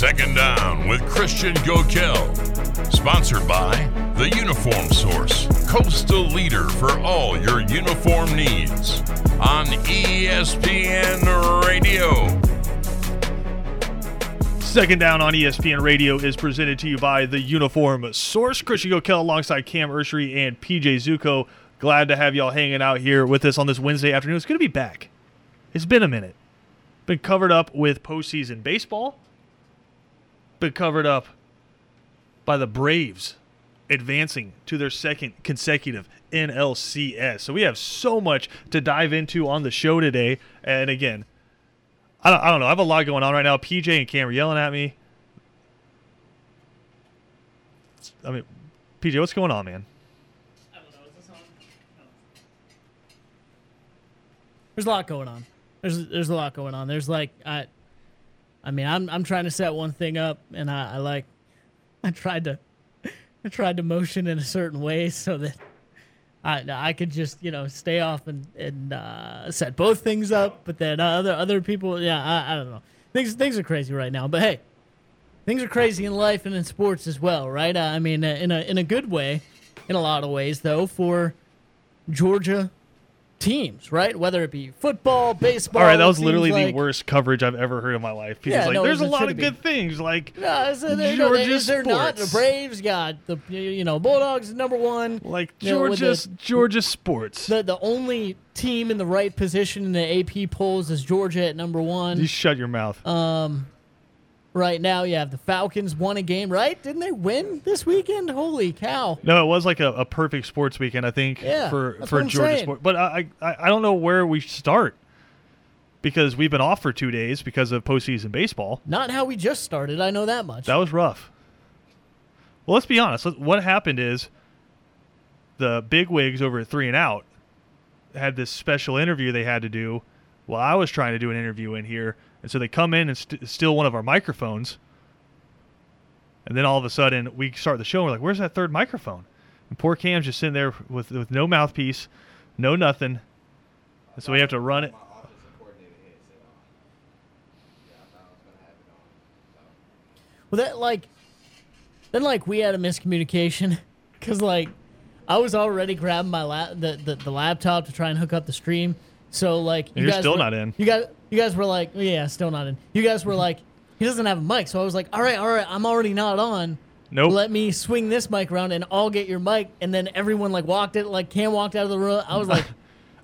Second Down with Christian Gokel. Sponsored by The Uniform Source, coastal leader for all your uniform needs. On ESPN Radio. Second Down on ESPN Radio is presented to you by The Uniform Source. Christian Gokel alongside Cam Urshry and PJ Zuko. Glad to have y'all hanging out here with us on this Wednesday afternoon. It's going to be back. It's been a minute. Been covered up with postseason baseball. Been covered up by the Braves advancing to their second consecutive NLCS. So we have so much to dive into on the show today. And again, I don't know. I have a lot going on right now. PJ and Cam are yelling at me. I mean, PJ, what's going on, man? I don't know. Is this on? No. There's a lot going on. There's a lot going on. There's like I'm trying to set one thing up, and I tried to motion in a certain way so that I could just, stay off and set both things up, but then other people, I don't know. Things are crazy right now, but hey, things are crazy in life and in sports as well, right? I mean, in a good way, in a lot of ways, though, for Georgia teams, right? Whether it be football, baseball. All right, that was literally the worst coverage I've ever heard in my life. People's there's a lot of good things. Like, Georgia sports. They're not. The Braves got the Bulldogs number one. Like Georgia sports. The only team in the right position in the AP polls is Georgia at number one. You shut your mouth. Right now you have the Falcons won a game, right? Didn't they win this weekend? Holy cow. No, it was like a perfect sports weekend, I think, for Georgia sports. But I don't know where we start because we've been off for 2 days because of postseason baseball. Not how we just started, I know that much. That was rough. Well, let's be honest. What happened is the bigwigs over at 3 and Out had this special interview they had to do while I was trying to do an interview in here. And so they come in and steal one of our microphones. And then all of a sudden, we start the show, and we're like, where's that third microphone? And poor Cam's just sitting there with no mouthpiece, no nothing. And so we have to run it. Well, then we had a miscommunication. Because, I was already grabbing my the laptop to try and hook up the stream. So, You guys were like, yeah, still not in. You guys were like, he doesn't have a mic. So I was like, all right, I'm already not on. Nope. Let me swing this mic around and I'll get your mic. And then everyone walked it. Cam walked out of the room. I was like.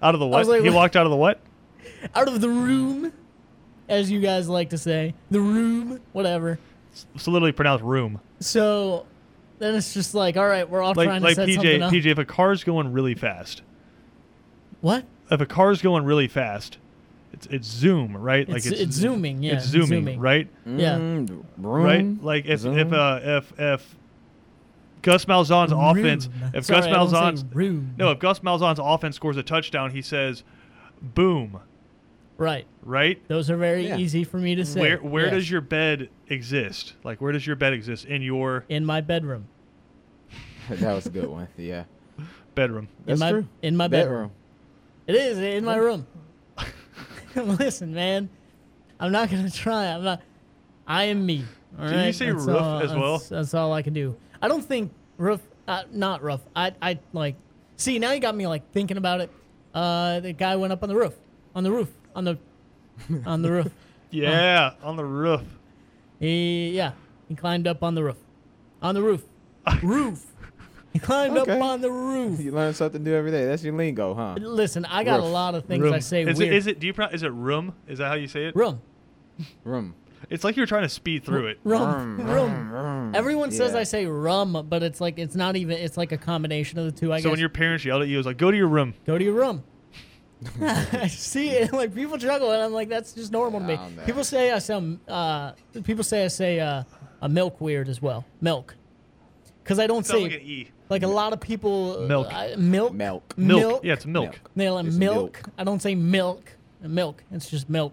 Out of the what? He walked out of the what? Out of the room, as you guys like to say. The room, whatever. It's literally pronounced room. So then it's just all right, we're all trying to set something up. PJ, if a car's going really fast. What? If a car's going really fast. It's zoom, right? It's zooming, yeah. It's zooming. Right? Yeah. Right? If Gus Malzahn's offense, if Gus Malzahn's offense scores a touchdown, he says, "Boom." Right. Right. Those are very easy for me to say. Where does your bed exist? Where does your bed exist in my bedroom? That was a good one. Yeah. Bedroom. That's true. In my bedroom. It is in my room. Listen, man, I'm not going to try. I am me. All right? Did you say that's roof as well? That's all I can do. I don't think roof, not roof. See, now you got me thinking about it. The guy went up on the roof, on the roof. Yeah, on the roof. He climbed up on the roof. On the roof. Roof. He climbed up on the roof. You learn something new every day. That's your lingo, huh? Listen, I got a lot of things I say weird. Is it room? Is that how you say it? Room. It's like you're trying to speed through it. Room. Everyone says I say rum, but it's it's not even. It's a combination of the two, I guess. So when your parents yelled at you, it was go to your room. Go to your room. See, people juggle, and I'm that's just normal to me. Man. People say I sound. People say I say a milk weird as well. Milk. Because I don't say an E. A lot of people milk. Yeah, it's milk. Milk. I don't say milk. It's just milk.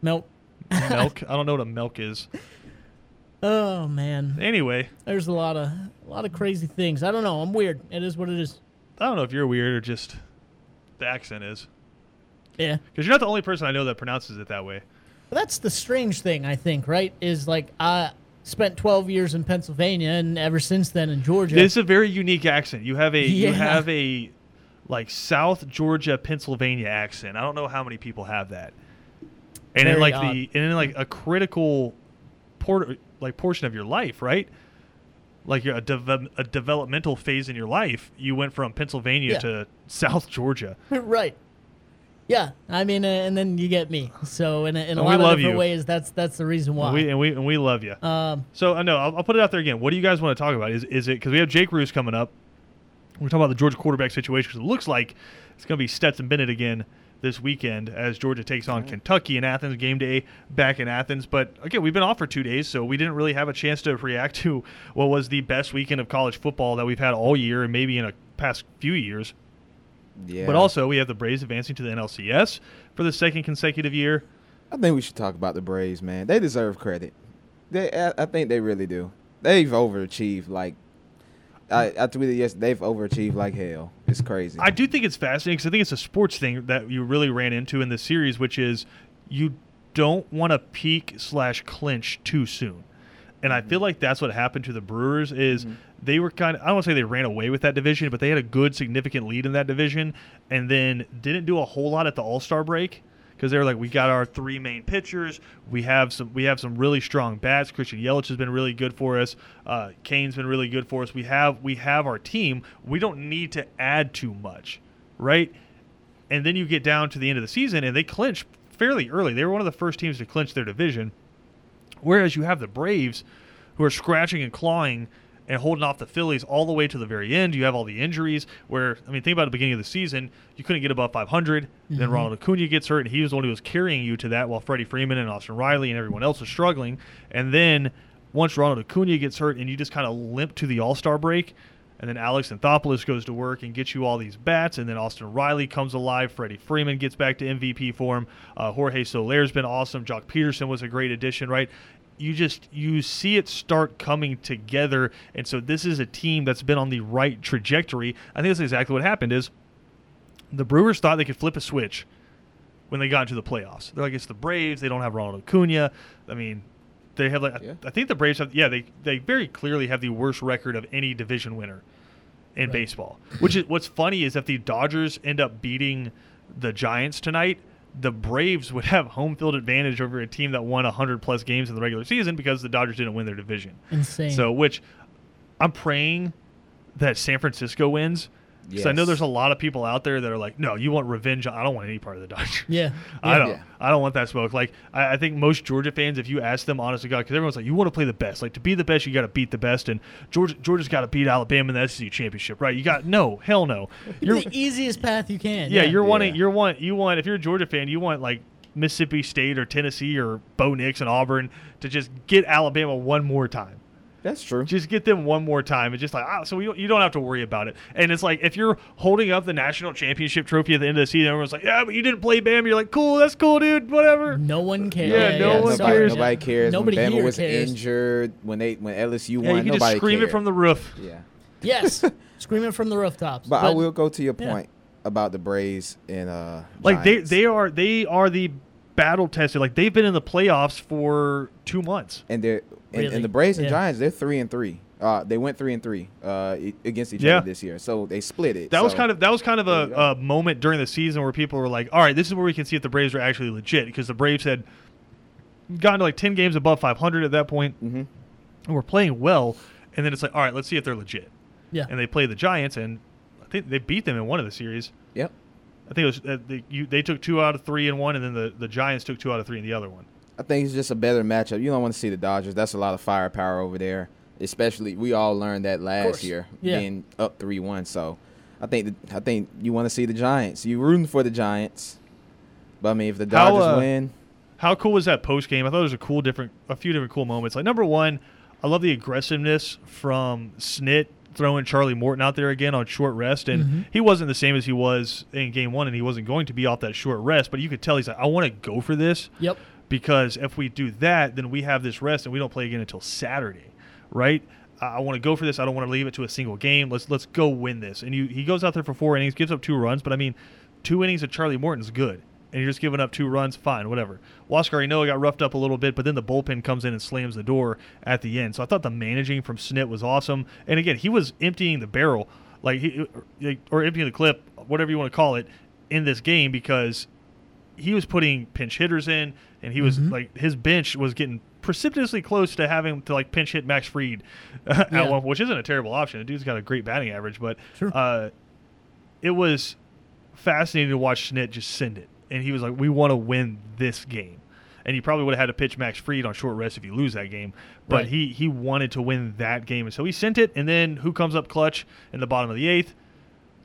Milk. I don't know what a milk is. Oh man. Anyway, there's a lot of crazy things. I don't know. I'm weird. It is what it is. I don't know if you're weird or just the accent is. Yeah. Because you're not the only person I know that pronounces it that way. But that's the strange thing, I think, right? Is like I spent 12 years in Pennsylvania and ever since then in Georgia. It's a very unique accent. You have a like South Georgia, Pennsylvania accent. I don't know how many people have that. And very odd. A critical portion of your life, right? Like you're a developmental phase in your life, you went from Pennsylvania to South Georgia. Right. Yeah, I mean, and then you get me. So in a lot of different ways, that's the reason why. We love you. So I know I'll put it out there again. What do you guys want to talk about? Is it because we have Jake Roos coming up? We're talking about the Georgia quarterback situation because it looks like it's going to be Stetson Bennett again this weekend as Georgia takes on Kentucky in Athens, game day back in Athens. But again, we've been off for 2 days, so we didn't really have a chance to react to what was the best weekend of college football that we've had all year and maybe in the past few years. Yeah. But also, we have the Braves advancing to the NLCS for the second consecutive year. I think we should talk about the Braves, man. They deserve credit. I think they really do. They've overachieved. Like I tweeted yesterday, they've overachieved like hell. It's crazy. I do think it's fascinating because I think it's a sports thing that you really ran into in this series, which is you don't want to peak/clinch too soon. And I feel like that's what happened to the Brewers is they were kind of – I don't want to say they ran away with that division, but they had a good, significant lead in that division and then didn't do a whole lot at the All-Star break because they were like, we got our three main pitchers. We have some really strong bats. Christian Yelich has been really good for us. Kane's been really good for us. We have our team. We don't need to add too much, right? And then you get down to the end of the season, and they clinched fairly early. They were one of the first teams to clinch their division. Whereas you have the Braves who are scratching and clawing and holding off the Phillies all the way to the very end. You have all the injuries where, I mean, think about the beginning of the season. You couldn't get above 500. Then Ronald Acuña gets hurt, and he was the one who was carrying you to that while Freddie Freeman and Austin Riley and everyone else was struggling. And then once Ronald Acuña gets hurt and you just kind of limp to the All-Star break, and then Alex Anthopoulos goes to work and gets you all these bats, and then Austin Riley comes alive. Freddie Freeman gets back to MVP form. Jorge Soler's been awesome. Jock Peterson was a great addition, right? You see it start coming together, and so this is a team that's been on the right trajectory. I think that's exactly what happened is the Brewers thought they could flip a switch when they got into the playoffs. They're like, it's the Braves. They don't have Ronald Acuña. I mean, they have like I think the Braves have they very clearly have the worst record of any division winner in baseball. Which is what's funny is if the Dodgers end up beating the Giants tonight, the Braves would have home field advantage over a team that won 100-plus games in the regular season because the Dodgers didn't win their division. Insane. So, which I'm praying that San Francisco wins. Because I know there's a lot of people out there that are like, no, you want revenge. I don't want any part of the Dodgers. Yeah. I don't want that smoke. Like, I think most Georgia fans, if you ask them, honest to God, because everyone's like, you want to play the best. Like, to be the best, you got to beat the best. And Georgia's got to beat Alabama in the SEC championship, right? You got, no, hell no. You're the easiest path you can. Yeah, you want, if you're a Georgia fan, you want, like, Mississippi State or Tennessee or Bo Nix and Auburn to just get Alabama one more time. That's true. Just get them one more time. It's just like, you don't have to worry about it. And it's like, if you're holding up the national championship trophy at the end of the season, everyone's like, yeah, but you didn't play Bama. You're like, cool, that's cool, dude, whatever. No one cares. Yeah, no one cares. Nobody cares. Nobody when Bama was cares. Injured, when LSU won, you can nobody just scream cared. It from the roof. Yeah. Yes, scream it from the rooftops. But I will go to your point about the Braves and like Giants. They are the battle tested. Like, they've been in the playoffs for 2 months. And they're – And the Braves and Giants, they're 3-3. They went 3-3 against each other this year, so they split it. That was kind of a moment during the season where people were like, "All right, this is where we can see if the Braves are actually legit," because the Braves had gotten to like 10 games above 500 at that point, and were playing well. And then it's like, "All right, let's see if they're legit." Yeah. And they played the Giants, and I think they beat them in one of the series. Yep. I think it was they took 2 out of 3 in one, and then the Giants took 2 out of 3 in the other one. I think it's just a better matchup. You don't want to see the Dodgers. That's a lot of firepower over there, especially we all learned that last year being up 3-1. So I think you want to see the Giants. You're rooting for the Giants. But, I mean, if the Dodgers win. How cool was that post-game? I thought there was a few different cool moments. Like, number one, I love the aggressiveness from Snit throwing Charlie Morton out there again on short rest. And he wasn't the same as he was in game one, and he wasn't going to be off that short rest. But you could tell he's like, I want to go for this. Yep. Because if we do that, then we have this rest and we don't play again until Saturday, right? I want to go for this. I don't want to leave it to a single game. Let's go win this. And he goes out there for 4 innings, gives up 2 runs. But, I mean, 2 innings of Charlie Morton's good. and you're just giving up 2 runs, fine, whatever. Waskar, I know, got roughed up a little bit, but then the bullpen comes in and slams the door at the end. So I thought the managing from Snit was awesome. And again, he was emptying the barrel, or emptying the clip, whatever you want to call it, in this game, because he was putting pinch hitters in, and he was his bench was getting precipitously close to having to pinch hit Max Fried, at one, which isn't a terrible option. The dude's got a great batting average, but it was fascinating to watch Snit just send it. And he was like, we want to win this game. And he probably would have had to pitch Max Fried on short rest if you lose that game. But he wanted to win that game. And so he sent it, and then who comes up clutch in the bottom of the 8th?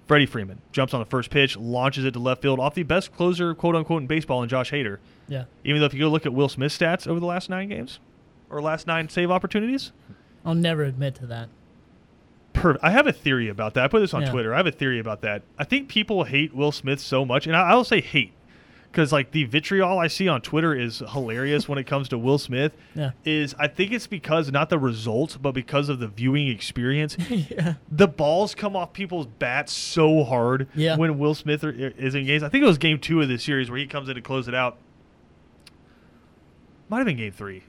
Freddie Freeman jumps on the first pitch, launches it to left field off the best closer, quote-unquote, in baseball in Josh Hader. Yeah. Even though if you go look at Will Smith's stats over the last 9 games or last 9 save opportunities. I'll never admit to that. I have a theory about that. I put this on Twitter. I have a theory about that. I think people hate Will Smith so much, and I will say hate, because the vitriol I see on Twitter is hilarious when it comes to Will Smith. Yeah. I think it's because, not the results, but because of the viewing experience. Yeah. The balls come off people's bats so hard when Will Smith is in games. I think it was game 2 of this series where he comes in to close it out. Might have been game 3.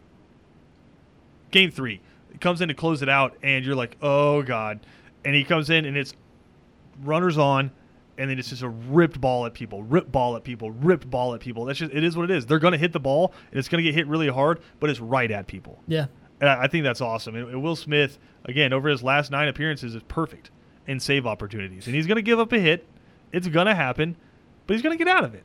Game 3. He comes in to close it out, and you're like, oh, God. And he comes in, and it's runners on. And then it's just a ripped ball at people, ripped ball at people, ripped ball at people. That's just, it is what it is. They're going to hit the ball, and it's going to get hit really hard, but it's right at people. Yeah. And I think that's awesome. And Will Smith, again, over his last 9 appearances, is perfect in save opportunities. And he's going to give up a hit. It's going to happen, but he's going to get out of it.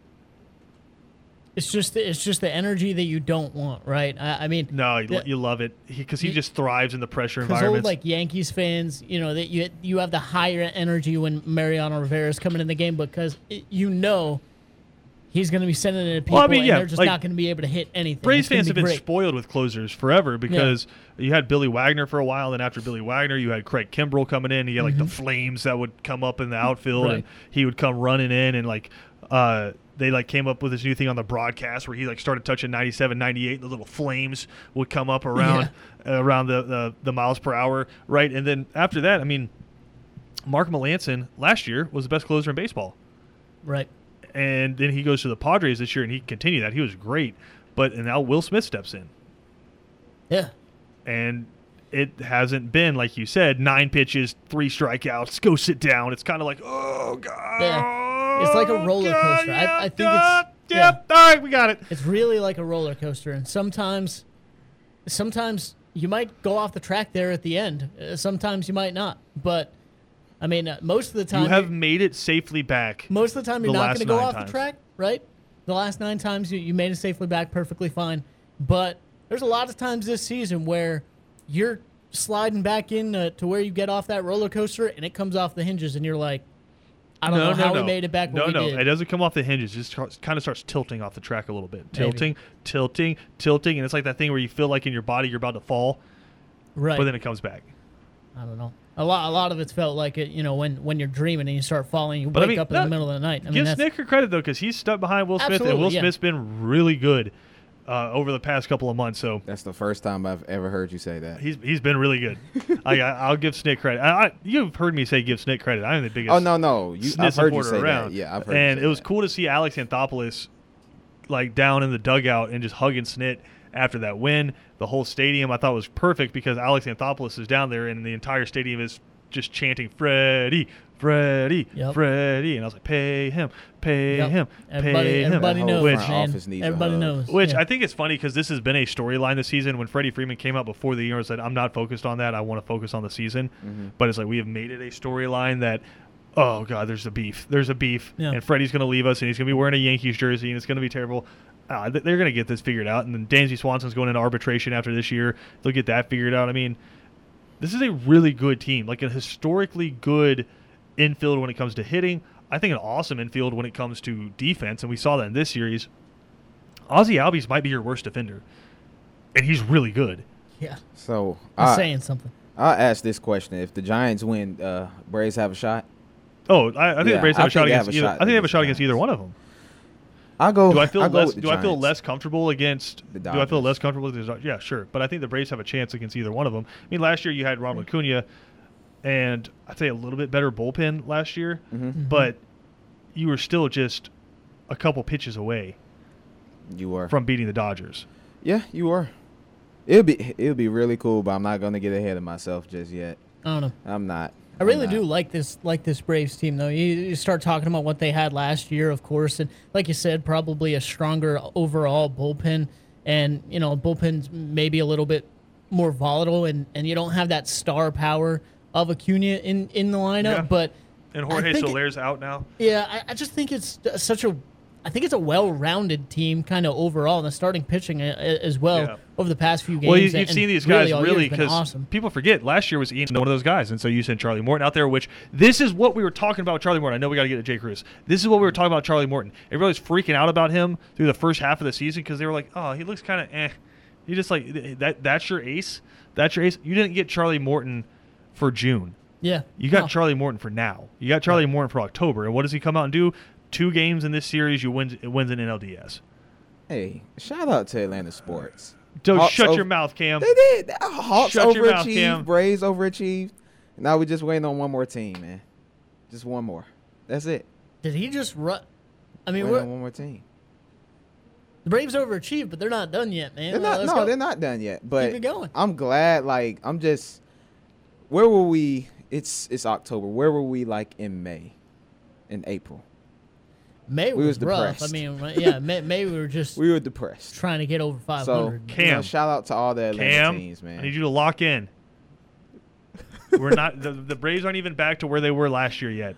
It's just the energy that you don't want, right? I mean, no, you love it because he just thrives in the pressure environments. Old Yankees fans, that you have the higher energy when Mariano Rivera's coming in the game because he's going to be sending it to people, and they're just not going to be able to hit anything. Braves fans have been spoiled with closers forever because you had Billy Wagner for a while, and after Billy Wagner, you had Craig Kimbrell coming in. He had the flames that would come up in the outfield, and he would come running in and They came up with this new thing on the broadcast where he started touching 97, 98. The little flames would come up around the miles per hour, right? And then after that, I mean, Mark Melancon last year was the best closer in baseball, right? And then he goes to the Padres this year and he continued that. He was great, and now Will Smith steps in. Yeah, and it hasn't been, like you said, 9 pitches, 3 strikeouts. Go sit down. It's kind of like, oh God. Yeah. It's like a roller coaster. I think it's... Yep, yeah. All right, we got it. It's really like a roller coaster, and sometimes you might go off the track there at the end. Sometimes you might not, but, I mean, most of the time... You have made it safely back. Most of the time, you're not going to go off the track, right? The last 9 times, you made it safely back perfectly fine, but there's a lot of times this season where you're sliding back in to where you get off that roller coaster, and it comes off the hinges, and you're like, I don't know how we made it back. It doesn't come off the hinges. It just kind of starts tilting off the track a little bit. Tilting, and it's like that thing where you feel like in your body you're about to fall, right? But then it comes back. I don't know. A lot of it's felt like it. When you're dreaming and you start falling, you wake up in the middle of the night. Give Snicker credit though, because he's stuck behind Will Smith, and Will Smith's been really good over the past couple of months. So that's the first time I've ever heard you say that. He's been really good. I'll give Snit credit. You've heard me say give Snit credit. I'm the biggest. Oh no, I've heard you say around. That. Yeah, I've heard. And you say it was cool to see Alex Anthopoulos down in the dugout and just hugging Snit after that win. The whole stadium I thought was perfect because Alex Anthopoulos is down there and the entire stadium is just chanting Freddie, and I was like, pay him. Everybody knows. Which I think it's funny because this has been a storyline this season. When Freddie Freeman came out before the year and said, I'm not focused on that, I want to focus on the season. Mm-hmm. But it's like we have made it a storyline that, oh, God, there's a beef, and Freddie's going to leave us, and he's going to be wearing a Yankees jersey, and it's going to be terrible. They're going to get this figured out. And then Dansby Swanson's going into arbitration after this year. They'll get that figured out. I mean, this is a really good team, a historically good infield when it comes to hitting. I think an awesome infield when it comes to defense, and we saw that in this series. Ozzie Albies might be your worst defender, and he's really good. Yeah. So I'm saying something. I'll ask this question: if the Giants win, Braves have a shot. Oh, I think the Braves have a shot against. I think they have a shot against either one of them. I'll go. Do I feel less comfortable against the Dodgers? Yeah, sure. But I think the Braves have a chance against either one of them. I mean, last year you had Ronald Acuña, and I'd say a little bit better bullpen last year, but you were still just a couple pitches away. You are from beating the Dodgers. Yeah, you are. It'll be really cool, but I'm not going to get ahead of myself just yet. I don't know. I'm not. I really do like this Braves team, though. You start talking about what they had last year, of course, and like you said, probably a stronger overall bullpen, and you know, bullpen's maybe a little bit more volatile, and you don't have that star power of Acuña in the lineup, yeah. But and Jorge Soler's out now. Yeah, I just think it's such a. I think it's a well-rounded team kind of overall, and the starting pitching as well over the past few games. Well, you've seen these guys really because awesome. People forget last year was Ian one of those guys, and so you sent Charlie Morton out there, which this is what we were talking about with Charlie Morton. I know we got to get to Jake Roos. This is what we were talking about Charlie Morton. Everybody's freaking out about him through the first half of the season because they were like, oh, he looks kind of eh. You just like, that's your ace? That's your ace? You didn't get Charlie Morton for June. Yeah. You got Charlie Morton for now. You got Charlie Morton for October, and what does he come out and do? 2 games in this series, it wins an NLDS. Hey, shout out to Atlanta sports. Don't shut your mouth, Cam. They did. Hawks overachieved, Braves overachieved. Now we're just waiting on one more team, man. Just one more. That's it. Did he just run? I mean, we're on one more team. The Braves overachieved, but they're not done yet, man. They're not done yet. But keep it going. I'm glad. Like, I'm just. Where were we? It's October. Where were we? Like in May, in April. May was rough. Depressed. I mean, yeah, May we were just we were depressed trying to get over 500. So, Cam, you know, shout out to all the Atlanta teams, man. I need you to lock in. We're not the Braves aren't even back to where they were last year yet.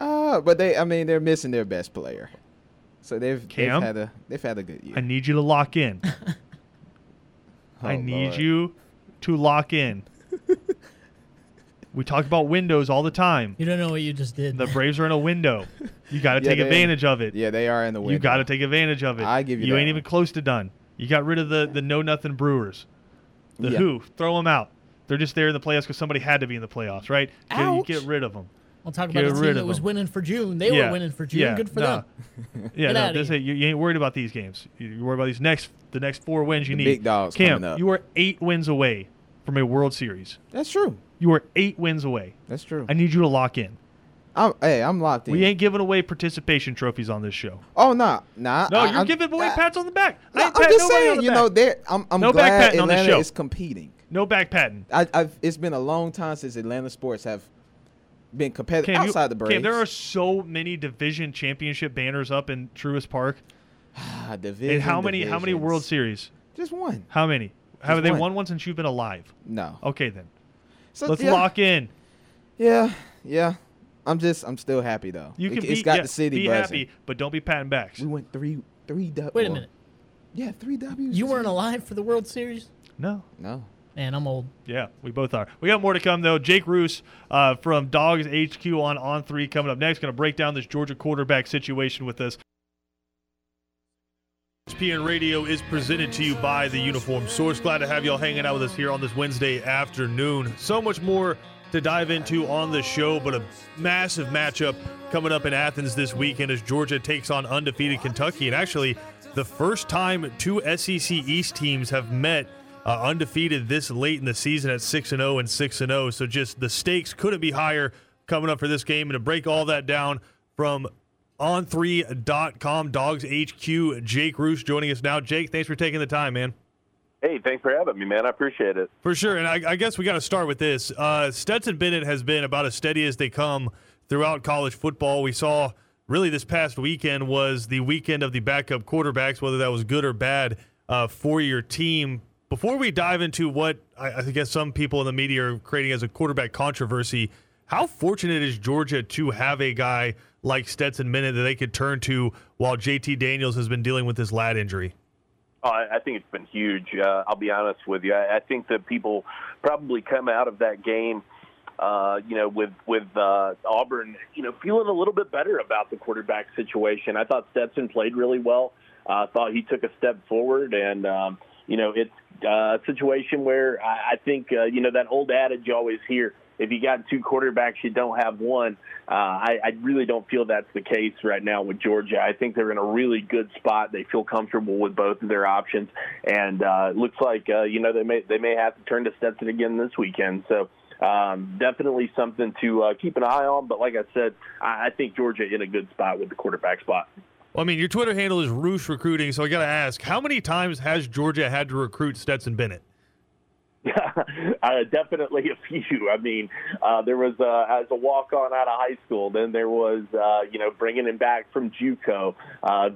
But they're missing their best player, so they've had a good year. I need you to lock in. I need you to lock in. We talk about windows all the time. You don't know what you just did. The Braves are in a window. You got to take advantage of it. Yeah, they are in the window. You got to take advantage of it. I give you that. You ain't even close to done. You got rid of the know-nothing Brewers. Who? Throw them out. They're just there in the playoffs because somebody had to be in the playoffs, right? So you get rid of them. We'll talk about the team that was winning for June. They were winning for June. Yeah, good for them. Yeah, you ain't worried about these games. You're worried about the next 4 wins you need. Big dogs coming up. You are 8 wins away from a World Series. That's true. You are 8 wins away. That's true. I need you to lock in. I'm locked in. We ain't giving away participation trophies on this show. Oh, nah. No, you're giving away pats on the back. I'm just saying, you know, I'm glad Atlanta is competing. No back patting. It's been a long time since Atlanta sports have been competitive outside the Braves. Cam, there are so many division championship banners up in Truist Park. Division. And how many World Series? Just one. How many? Have they won one since you've been alive? No. Okay, then. So, let's lock in. Yeah. I'm still happy though. You can it's got the city be buzzing. Happy, but don't be patting backs. We went three W's. Wait a minute. Yeah, 3 W's. You weren't alive for the World Series? No. Man, I'm old. Yeah, we both are. We got more to come though. Jake Roos from Dogs HQ on On3 coming up next. Going to break down this Georgia quarterback situation with us. ESPN Radio is presented to you by the Uniform Source. Glad to have y'all hanging out with us here on this Wednesday afternoon. So much more to dive into on the show, but a massive matchup coming up in Athens this weekend as Georgia takes on undefeated Kentucky. And actually, the first time 2 SEC East teams have met undefeated this late in the season at 6-0 and 6-0. So just the stakes couldn't be higher coming up for this game. And to break all that down from On3.com, Dogs HQ, Jake Roos joining us now. Jake, thanks for taking the time, man. Hey, thanks for having me, man. I appreciate it. For sure, and I guess we got to start with this. Stetson Bennett has been about as steady as they come throughout college football. We saw really this past weekend was the weekend of the backup quarterbacks, whether that was good or bad for your team. Before we dive into what I guess some people in the media are creating as a quarterback controversy, how fortunate is Georgia to have a guy like Stetson Bennett that they could turn to while J.T. Daniels has been dealing with his lat injury? Oh, I think it's been huge. I'll be honest with you. I think that people probably come out of that game, with Auburn, you know, feeling a little bit better about the quarterback situation. I thought Stetson played really well. I thought he took a step forward, and it's a situation where I think that old adage you always hear. If you got 2 quarterbacks, you don't have one. I really don't feel that's the case right now with Georgia. I think they're in a really good spot. They feel comfortable with both of their options, and it looks like they may have to turn to Stetson again this weekend. So definitely something to keep an eye on. But like I said, I think Georgia in a good spot with the quarterback spot. Well, I mean, your Twitter handle is Roos Recruiting, so I got to ask, how many times has Georgia had to recruit Stetson Bennett? Definitely a few. I mean, there was as a walk-on out of high school. Then there was, bringing him back from JUCO.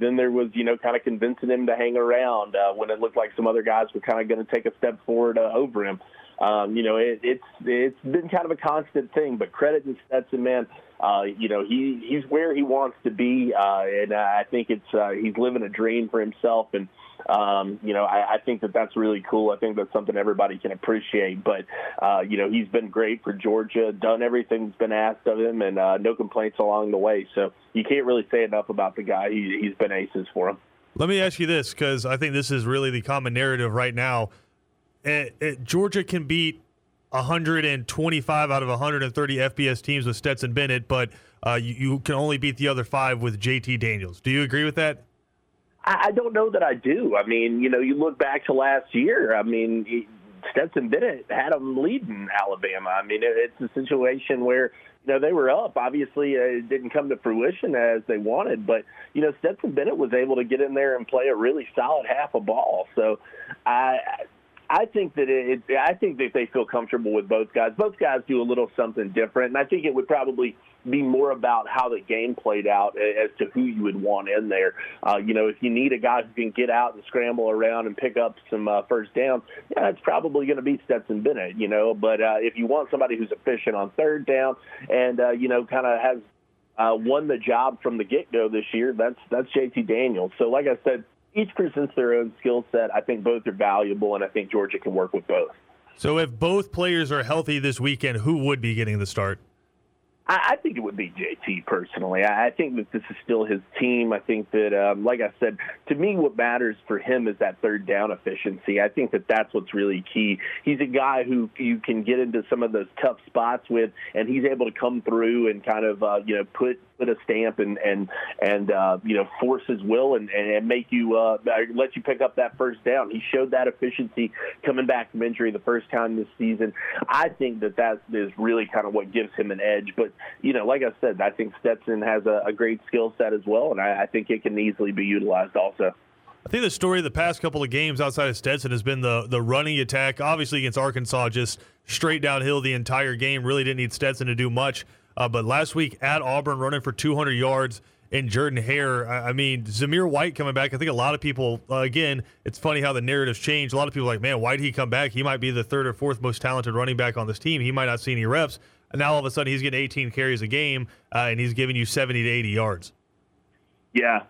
Then there was, kind of convincing him to hang around when it looked like some other guys were kind of going to take a step forward over him. It's been kind of a constant thing, but credit to Stetson, man. He's where he wants to be, and I think it's he's living a dream for himself, and I think that's really cool. I think that's something everybody can appreciate. But he's been great for Georgia, done everything that's been asked of him, and no complaints along the way. So you can't really say enough about the guy. He's been aces for him. Let me ask you this, because I think this is really the common narrative right now. Georgia can beat 125 out of 130 FBS teams with Stetson Bennett, but you can only beat the other five with J.T. Daniels. Do you agree with that? I don't know that I do. I mean, you look back to last year. I mean, Stetson Bennett had them leading Alabama. I mean, it's a situation where they were up. Obviously, it didn't come to fruition as they wanted, but Stetson Bennett was able to get in there and play a really solid half a ball. So I think that they feel comfortable with both guys. Both guys do a little something different, and I think it would probably be more about how the game played out as to who you would want in there. If you need a guy who can get out and scramble around and pick up some first downs, that's probably going to be Stetson Bennett. But if you want somebody who's efficient on third down and kind of has won the job from the get-go this year, that's J.T. Daniels. So, like I said, each presents their own skill set. I think both are valuable, and I think Georgia can work with both. So if both players are healthy this weekend, who would be getting the start? I think it would be JT personally. I think that this is still his team. I think that, like I said, to me what matters for him is that third down efficiency. I think that that's what's really key. He's a guy who you can get into some of those tough spots with, and he's able to come through and kind of put a stamp and force his will and make you let you pick up that first down. He showed that efficiency coming back from injury the first time this season. I think that is really kind of what gives him an edge. But like I said, I think Stetson has a great skill set as well, and I think it can easily be utilized also. I think the story of the past couple of games outside of Stetson has been the running attack. Obviously against Arkansas, just straight downhill the entire game. Really didn't need Stetson to do much. But last week at Auburn, running for 200 yards in Jordan Hare. I mean, Zamir White coming back. I think a lot of people, again, it's funny how the narrative's changed. A lot of people are like, man, why did he come back? He might be the third or fourth most talented running back on this team. He might not see any reps. And now all of a sudden he's getting 18 carries a game, and he's giving you 70 to 80 yards. Yeah,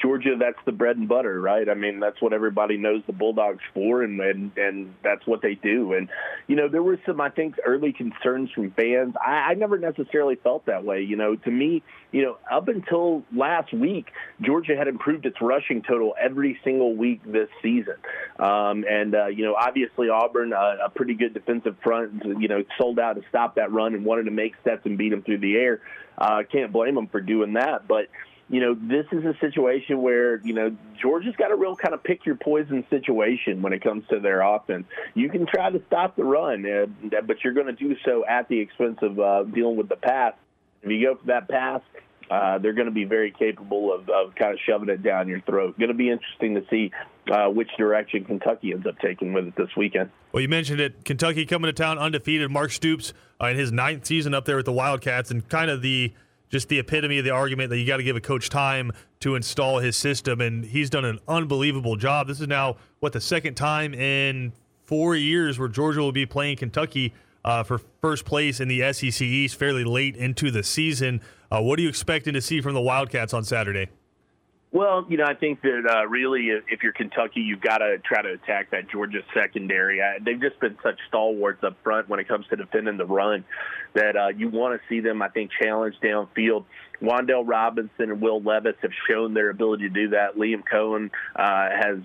Georgia, that's the bread and butter, right? I mean, that's what everybody knows the Bulldogs for, and that's what they do. And, there were some, I think, early concerns from fans. I never necessarily felt that way. To me, up until last week, Georgia had improved its rushing total every single week this season. Obviously Auburn, a pretty good defensive front, sold out to stop that run and wanted to make steps and beat him through the air. Can't blame them for doing that, but this is a situation where, Georgia's got a real kind of pick-your-poison situation when it comes to their offense. You can try to stop the run, but you're going to do so at the expense of dealing with the pass. If you go for that pass, they're going to be very capable of kind of shoving it down your throat. Going to be interesting to see which direction Kentucky ends up taking with it this weekend. Well, you mentioned it. Kentucky coming to town undefeated. Mark Stoops in his ninth season up there with the Wildcats, and kind of just the epitome of the argument that you got to give a coach time to install his system, and he's done an unbelievable job. This is now, the second time in 4 years where Georgia will be playing Kentucky for first place in the SEC East fairly late into the season. What are you expecting to see from the Wildcats on Saturday? Well, I think that really if you're Kentucky, you've got to try to attack that Georgia secondary. They've just been such stalwarts up front when it comes to defending the run that you want to see them, I think, challenge downfield. Wandell Robinson and Will Levis have shown their ability to do that. Liam Cohen has,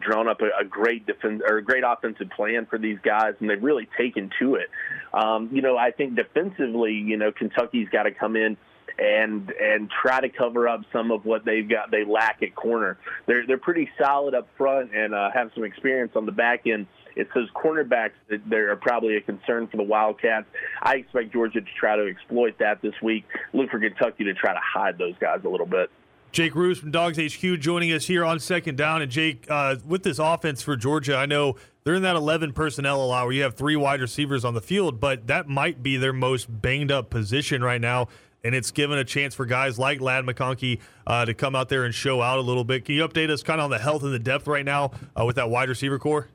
drawn up a great defense or a great offensive plan for these guys, and they've really taken to it. I think defensively, Kentucky's got to come in and try to cover up some of what they lack at corner. They're pretty solid up front and have some experience on the back end. It's those cornerbacks that they're probably a concern for the Wildcats. I expect Georgia to try to exploit that this week. Look for Kentucky to try to hide those guys a little bit. Jake Roos from Dogs HQ joining us here on Second Down. And Jake, with this offense for Georgia, I know they're in that 11 personnel a lot where you have three wide receivers on the field, but that might be their most banged up position right now. And it's given a chance for guys like Ladd McConkey to come out there and show out a little bit. Can you update us kind of on the health and the depth right now with that wide receiver core?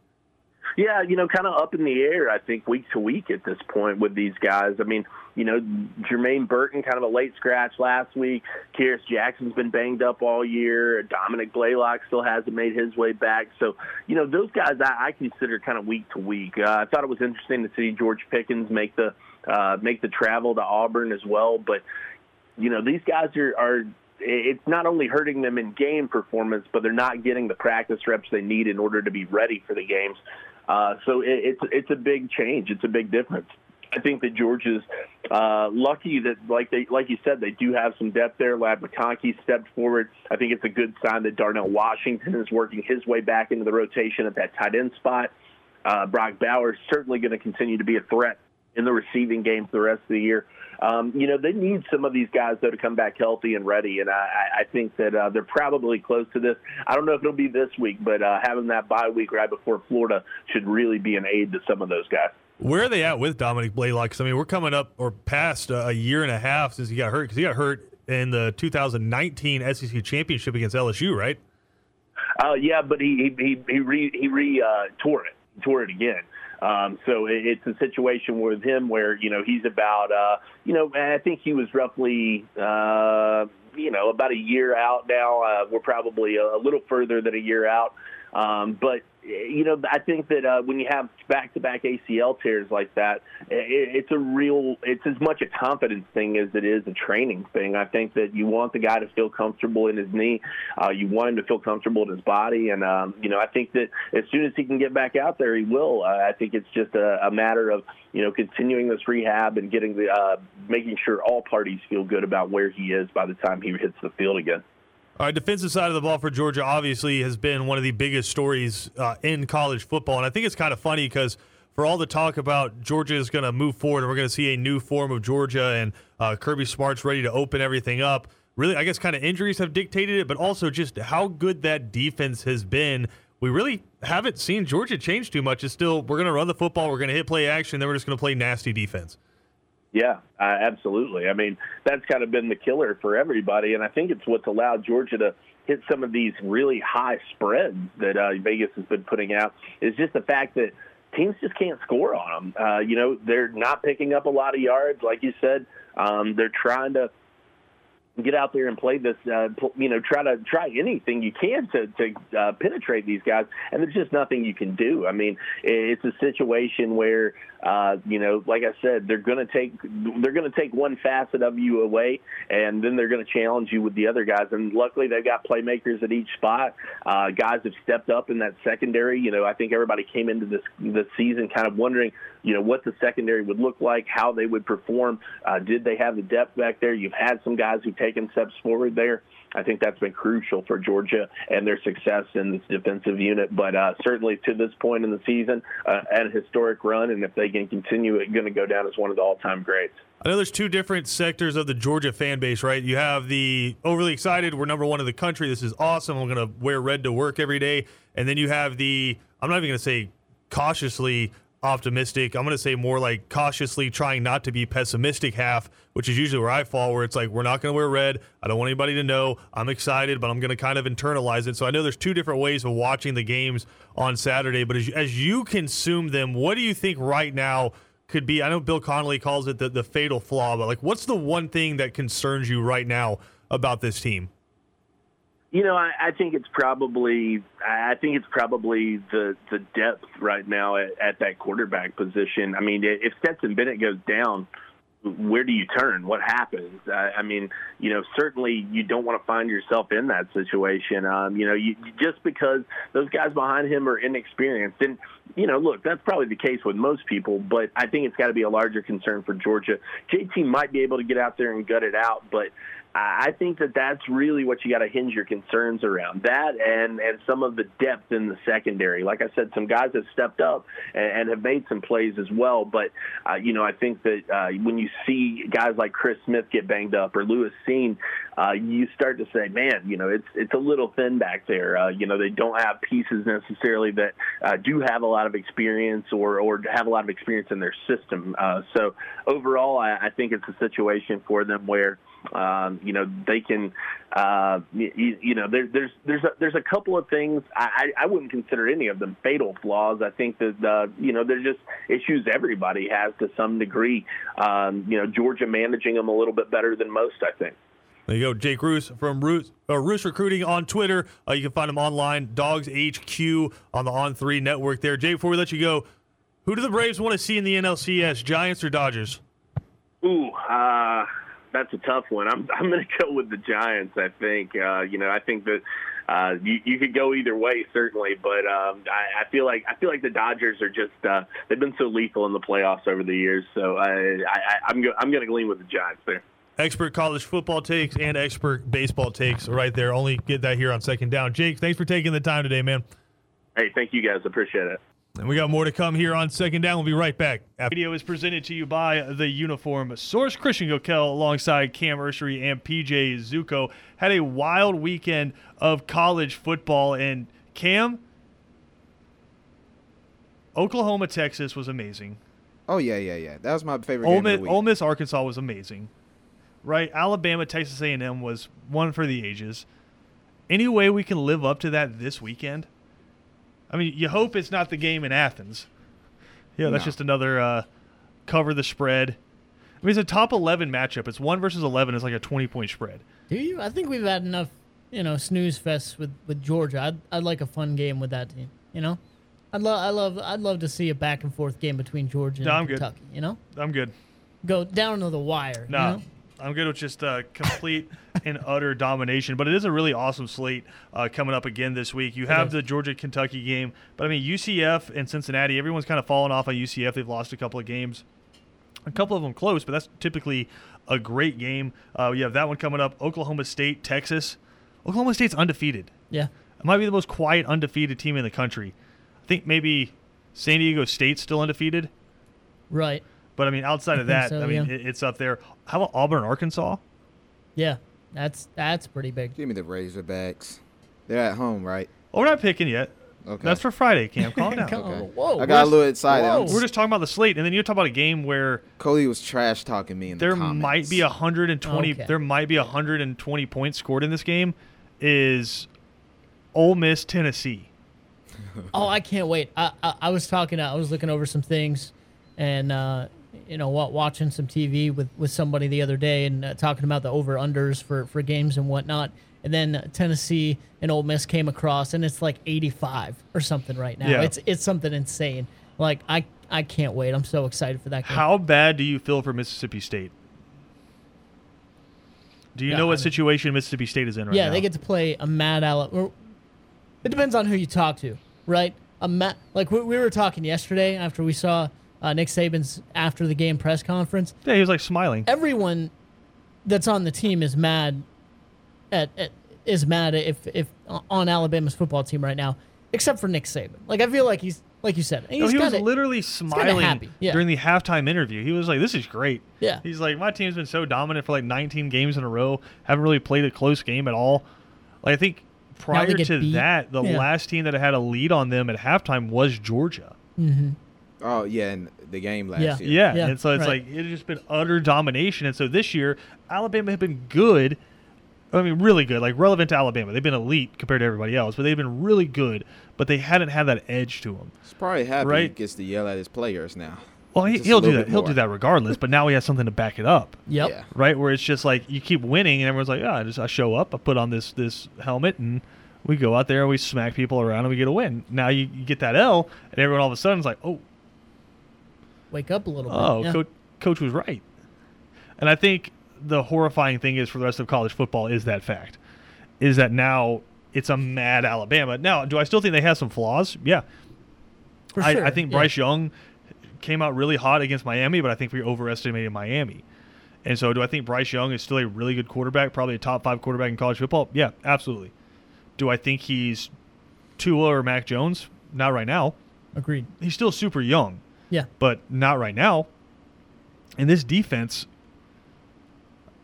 Yeah, you know, kind of up in the air, I think, week to week at this point with these guys. I mean, you know, Jermaine Burton, kind of a late scratch last week. Kyrus Jackson's been banged up all year. Dominic Blaylock still hasn't made his way back. So, you know, those guys I consider kind of week to week. I thought it was interesting to see George Pickens make the travel to Auburn as well. But, you know, these guys are – it's not only hurting them in game performance, but they're not getting the practice reps they need in order to be ready for the games. So it's a big change. It's a big difference. I think that Georgia's lucky that, like you said, they do have some depth there. Ladd McConkey stepped forward. I think it's a good sign that Darnell Washington is working his way back into the rotation at that tight end spot. Brock Bowers certainly going to continue to be a threat in the receiving game for the rest of the year. You know, they need some of these guys, though, to come back healthy and ready, and I think that they're probably close to this. I don't know if it'll be this week, but having that bye week right before Florida should really be an aid to some of those guys. Where are they at with Dominic Blaylock? Because, I mean, we're coming up or past a year and a half since he got hurt, because he got hurt in the 2019 SEC Championship against LSU, right? Yeah, but he tore it again. So it's a situation with him where, you know, he's about, you know, I think he was roughly, you know, about a year out now. We're probably a little further than a year out. But, you know, I think that when you have back-to-back ACL tears like that, it's as much a confidence thing as it is a training thing. I think that you want the guy to feel comfortable in his knee. You want him to feel comfortable in his body. And, you know, I think that as soon as he can get back out there, he will. I think it's just a matter of, you know, continuing this rehab and getting the making sure all parties feel good about where he is by the time he hits the field again. All right, defensive side of the ball for Georgia obviously has been one of the biggest stories in college football. And I think it's kind of funny because for all the talk about Georgia is going to move forward and we're going to see a new form of Georgia and Kirby Smart's ready to open everything up, really, I guess kind of injuries have dictated it, but also just how good that defense has been. We really haven't seen Georgia change too much. It's still, we're going to run the football, we're going to hit play action, then we're just going to play nasty defense. Yeah, absolutely. I mean, that's kind of been the killer for everybody, and I think it's what's allowed Georgia to hit some of these really high spreads that Vegas has been putting out is just the fact that teams just can't score on them. You know, they're not picking up a lot of yards, like you said. They're trying to get out there and play this, you know, try anything you can to penetrate these guys, and there's just nothing you can do. I mean, it's a situation where, you know, like I said, they're going to take one facet of you away, and then they're going to challenge you with the other guys. And luckily, they've got playmakers at each spot. Guys have stepped up in that secondary. You know, I think everybody came into this season kind of wondering, you know, what the secondary would look like, how they would perform. Did they have the depth back there? You've had some guys who taken steps forward there. I think that's been crucial for Georgia and their success in this defensive unit. But certainly to this point in the season, a historic run, and if they can continue it, going to go down as one of the all-time greats. I know there's two different sectors of the Georgia fan base, right? You have the overly excited, we're number one in the country, this is awesome, I'm going to wear red to work every day. And then you have the, I'm not even going to say cautiously optimistic, I'm going to say more like cautiously trying not to be pessimistic half, which is usually where I fall, where it's like, we're not going to wear red, I don't want anybody to know, I'm excited, but I'm going to kind of internalize it. So I know there's two different ways of watching the games on Saturday, but as you consume them, what do you think right now could be, I know Bill Connolly calls it the fatal flaw, but like, what's the one thing that concerns you right now about this team? You know, I think it's probably the depth right now at that quarterback position. I mean, if Stetson Bennett goes down, where do you turn? What happens? I mean, you know, certainly you don't want to find yourself in that situation. You know, just because those guys behind him are inexperienced. And, you know, look, that's probably the case with most people, but I think it's got to be a larger concern for Georgia. JT might be able to get out there and gut it out, but I think that that's really what you got to hinge your concerns around. That and some of the depth in the secondary. Like I said, some guys have stepped up and have made some plays as well. But, I think that when you see guys like Chris Smith get banged up or Lewis Seen, you start to say, man, it's a little thin back there. They don't have pieces necessarily that do have a lot of experience or have a lot of experience in their system. So overall, I think it's a situation for them where, they can, there's a couple of things I wouldn't consider any of them fatal flaws. I think that, they're just issues everybody has to some degree. Georgia managing them a little bit better than most, I think. There you go. Jake Roos from Roos Recruiting on Twitter. You can find him online, Dogs HQ on the On3 network there. Jake, before we let you go, who do the Braves want to see in the NLCS, Giants or Dodgers? Ooh, that's a tough one. I'm going to go with the Giants, I think. I think that you could go either way, certainly, but I feel like the Dodgers are just they've been so lethal in the playoffs over the years. So I'm going to lean with the Giants there. Expert college football takes and expert baseball takes right there. Only get that here on Second Down. Jake, thanks for taking the time today, man. Hey, thank you guys. Appreciate it. And we got more to come here on Second Down. We'll be right back. The video is presented to you by the Uniform Source. Christian Gokel alongside Cam Urshry and PJ Zuko had a wild weekend of college football. And Cam, Oklahoma, Texas was amazing. Oh, yeah. That was my favorite game of the week. Ole Miss, Arkansas was amazing. Right? Alabama, Texas A&M was one for the ages. Any way we can live up to that this weekend? I mean, you hope it's not the game in Athens. Yeah, that's just another cover the spread. I mean, it's a top 11 matchup. It's 1 versus 11. It's like a 20-point spread. Do you? I think we've had enough, snooze fests with Georgia. I'd like a fun game with that team. I'd love to see a back and forth game between Georgia and Kentucky. Good. I'm good. Go down to the wire. No. I'm good with just complete and utter domination, but it is a really awesome slate coming up again this week. You have the Georgia-Kentucky game, but, I mean, UCF and Cincinnati, everyone's kind of fallen off on UCF. They've lost a couple of games, a couple of them close, but that's typically a great game. You have that one coming up, Oklahoma State, Texas. Oklahoma State's undefeated. Yeah. It might be the most quiet, undefeated team in the country. I think maybe San Diego State's still undefeated. Right. But, I mean, outside of that, it's up there. How about Auburn, Arkansas? Yeah, that's pretty big. Give me the Razorbacks. They're at home, right? Oh, we're not picking yet. Okay. That's for Friday, Cam. Calm down. Okay. Whoa, I got a little excited. We're just talking about the slate, and then you're talking about a game where Cody was trash talking me in the comments. Might be 120. Okay. There might be 120 points scored in this game. Is Ole Miss, Tennessee? Oh, I can't wait. I was talking. I was looking over some things, and. Watching some TV with somebody the other day and talking about the over-unders for games and whatnot. And then Tennessee and Ole Miss came across, and it's like 85 or something right now. Yeah. It's something insane. Like, I can't wait. I'm so excited for that game. How bad do you feel for Mississippi State? Do you know what situation Mississippi State is in right now? Yeah, they get to play a mad Alabama. It depends on who you talk to, right? We were talking yesterday after we saw Nick Saban's after the game press conference. Yeah, he was like smiling. Everyone that's on the team is mad if on Alabama's football team right now, except for Nick Saban. Like I feel like he's like you said. He's he was literally smiling during the halftime interview. He was like, "This is great." Yeah. He's like, "My team's been so dominant for like 19 games in a row. Haven't really played a close game at all." Like I think prior to that, the last team that had a lead on them at halftime was Georgia. Mm-hmm. Oh, yeah, and the game last year. Yeah, and so it's like it's just been utter domination. And so this year, Alabama have been good. I mean, really good, like relevant to Alabama. They've been elite compared to everybody else, but they've been really good, but they hadn't had that edge to them. He's probably happy he gets to yell at his players now. Well, he'll do that. He'll do that regardless, but now he has something to back it up. Yep. Yeah. Right, where it's just like you keep winning, and everyone's like, oh, I show up, I put on this helmet, and we go out there, and we smack people around, and we get a win. Now you get that L, and everyone all of a sudden is like, oh, wake up a little bit. Oh, yeah. Coach was right. And I think the horrifying thing is for the rest of college football is that fact, is that now it's a mad Alabama. Now, do I still think they have some flaws? Yeah. For sure. I think Bryce Young came out really hot against Miami, but I think we overestimated Miami. And so do I think Bryce Young is still a really good quarterback, probably a top five quarterback in college football? Yeah, absolutely. Do I think he's Tua or Mac Jones? Not right now. Agreed. He's still super young. Yeah. But not right now. And this defense,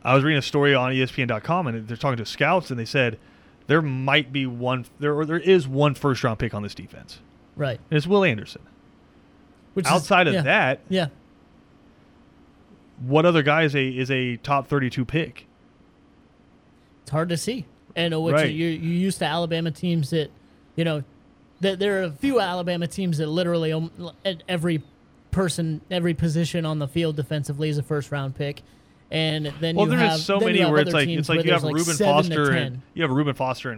I was reading a story on ESPN.com, and they're talking to scouts, and they said there might be there is one first-round pick on this defense. Right. And it's Will Anderson. Which outside of that, yeah. What other guy is a top 32 pick? It's hard to see. And which right. you used to Alabama teams that, you know, there are a few Alabama teams that literally at every position on the field defensively is a first-round pick. And then you have Reuben Foster and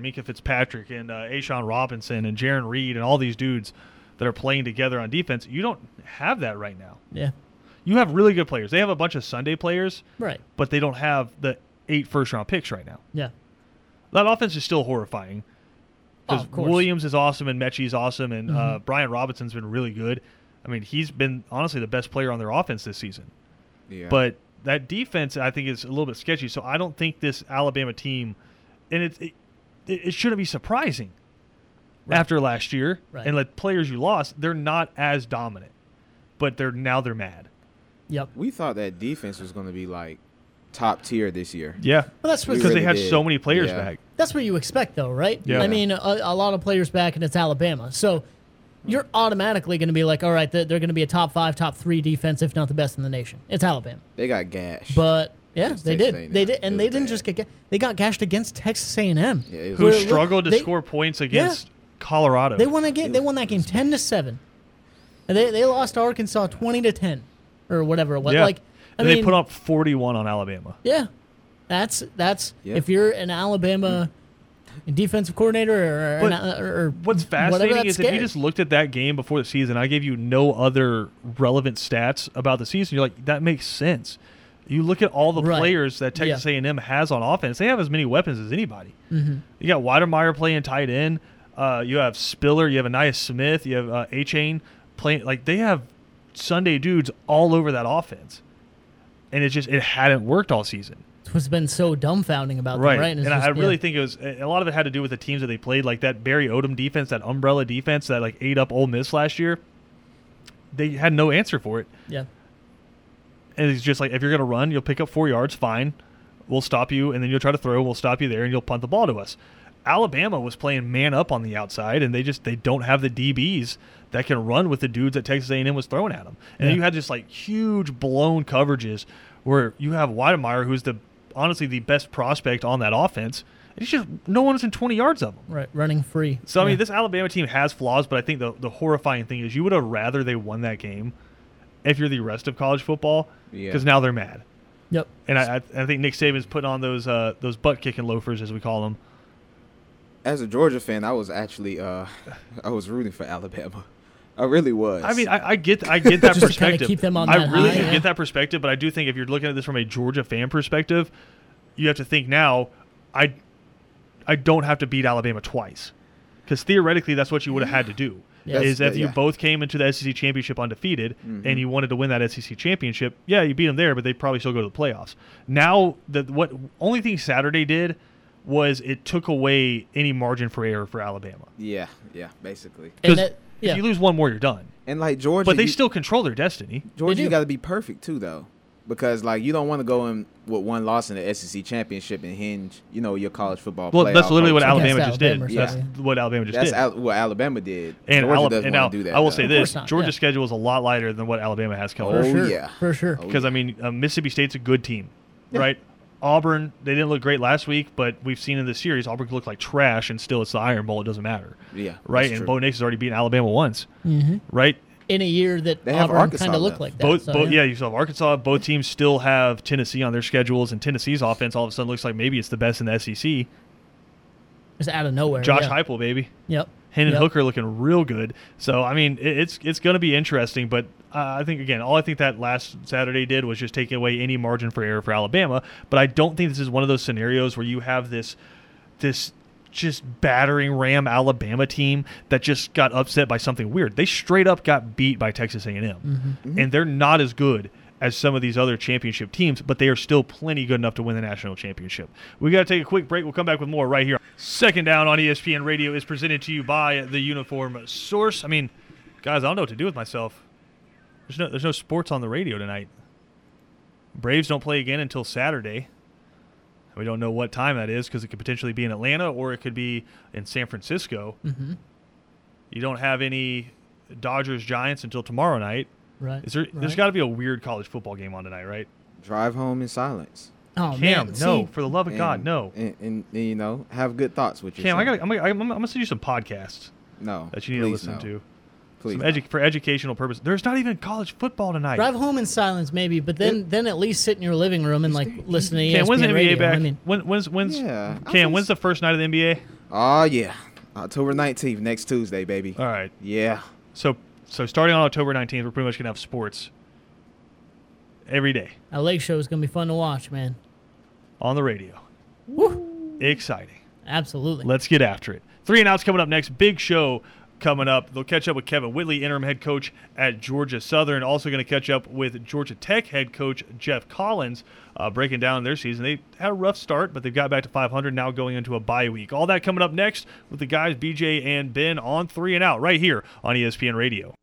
Minkah Fitzpatrick and A'Shaun Robinson and Jaron Reed and all these dudes that are playing together on defense. You don't have that right now. Yeah. You have really good players. They have a bunch of Sunday players, right? But they don't have the 8 first-round picks right now. Yeah, that offense is still horrifying because Williams is awesome and Mechie's awesome and Brian Robinson's been really good. I mean, he's been honestly the best player on their offense this season. Yeah. But that defense, I think, is a little bit sketchy. So I don't think this Alabama team, and it shouldn't be surprising right. after last year right. and like players you lost, they're not as dominant, but they're mad. Yep. We thought that defense was going to be like top tier this year. Yeah. Well, that's because really they had so many players yeah. back. That's what you expect, though, right? Yeah. I mean, a lot of players back, and it's Alabama. So you're automatically going to be like, all right, they're going to be a top 5, top 3 defense, if not the best in the nation. It's Alabama. They got gashed. But yeah, they did. They did, and they didn't just get gashed. They got gashed against Texas A&M, who struggled to score points against Colorado. They won that game. They won that game 10-7, and they lost to Arkansas 20-10. Or whatever it was. Yeah. Like, I mean, they put up 41 on Alabama. Yeah. That's if you're an Alabama defensive coordinator or what's fascinating is if you just looked at that game before the season, I gave you no other relevant stats about the season. You're like, that makes sense. You look at all the right. players that Texas A&M has on offense. They have as many weapons as anybody. Mm-hmm. You got Weidermeyer playing tight end. You have Spiller. You have Anaya Smith. You have A-Chain playing. Like, they have Sunday dudes all over that offense, and it hadn't worked all season. It's what's been so dumbfounding about right. them, right? And I really think it was a lot of it had to do with the teams that they played, like that Barry Odom defense, that umbrella defense that like ate up Ole Miss last year. They had no answer for it. Yeah, and it's just like if you're gonna run, you'll pick up 4 yards, fine, we'll stop you, and then you'll try to throw, we'll stop you there, and you'll punt the ball to us. Alabama was playing man up on the outside, and they don't have the DBs that can run with the dudes that Texas A&M was throwing at them. And you had just like huge blown coverages where you have Weidemeyer, who's honestly the best prospect on that offense. And it's just no one's in 20 yards of them. Right, running free. So, I mean, this Alabama team has flaws, but I think the horrifying thing is you would have rather they won that game if you're the rest of college football because now they're mad. Yep. And I think Nick Saban's putting on those butt-kicking loafers, as we call them. As a Georgia fan, I was actually I was rooting for Alabama. I really was. I mean, I get that perspective. Kind of keep them on that really do get that perspective, but I do think if you're looking at this from a Georgia fan perspective, you have to think now, I don't have to beat Alabama twice, because theoretically that's what you would have had to do. Yeah. Is if you both came into the SEC championship undefeated and you wanted to win that SEC championship, you beat them there, but they probably still go to the playoffs. Now, what only thing Saturday did was it took away any margin for error for Alabama. Yeah, basically. If you lose one more, you're done. And like Georgia, but they still control their destiny. Georgia, you got to be perfect too, though, because like you don't want to go in with one loss in the SEC championship and hinge, you know, your college football. Well, that's literally what Alabama just did. That's what Alabama just did. That's what Alabama did. And Georgia doesn't want to do that. I will say this: Georgia's schedule is a lot lighter than what Alabama has coming up. For sure. Because I mean, Mississippi State's a good team, right? Auburn, they didn't look great last week, but we've seen in this series, Auburn looked like trash, and still it's the Iron Bowl. It doesn't matter. Yeah, right? And Bo Nix has already beaten Alabama once, right? In a year that they Auburn kind of looked like that. You still have Arkansas. Both teams still have Tennessee on their schedules, and Tennessee's offense all of a sudden looks like maybe it's the best in the SEC. It's out of nowhere. Josh Heupel, baby. Yep. Hendon Hooker looking real good. So, I mean, it's going to be interesting, but I think, again, all I think that last Saturday did was just take away any margin for error for Alabama, but I don't think this is one of those scenarios where you have this just battering ram Alabama team that just got upset by something weird. They straight up got beat by Texas A&M, and they're not as good as some of these other championship teams, but they are still plenty good enough to win the national championship. We got to take a quick break. We'll come back with more right here. Second Down on ESPN Radio is presented to you by the Uniform Source. I mean, guys, I don't know what to do with myself. There's no sports on the radio tonight. Braves don't play again until Saturday. We don't know what time that is because it could potentially be in Atlanta or it could be in San Francisco. Mm-hmm. You don't have any Dodgers Giants until tomorrow night. Right. There's got to be a weird college football game on tonight, right? Drive home in silence. Oh, Cam, man. No, for the love of God, no. And you know, have good thoughts with yourself. Cam, I'm going to send you some podcasts. No, that you need to listen to. Please, for educational purposes. There's not even college football tonight. Drive home in silence, maybe, but then at least sit in your living room and listen to ESPN. Cam, when's the NBA radio back? I mean, when's the first night of the NBA? Oh, yeah, October 19th, next Tuesday, baby. All right. Yeah. So starting on October 19th, we're pretty much gonna have sports every day. Our Lake Show is gonna be fun to watch, man. On the radio. Woo! Exciting. Absolutely. Let's get after it. 3 and Out's coming up next. Big show coming up. They'll catch up with Kevin Whitley, interim head coach at Georgia Southern. Also going to catch up with Georgia Tech head coach Jeff Collins, breaking down their season. They had a rough start, but they've got back to 500, now going into a bye week. All that coming up next with the guys BJ and Ben on 3 and Out right here on ESPN Radio.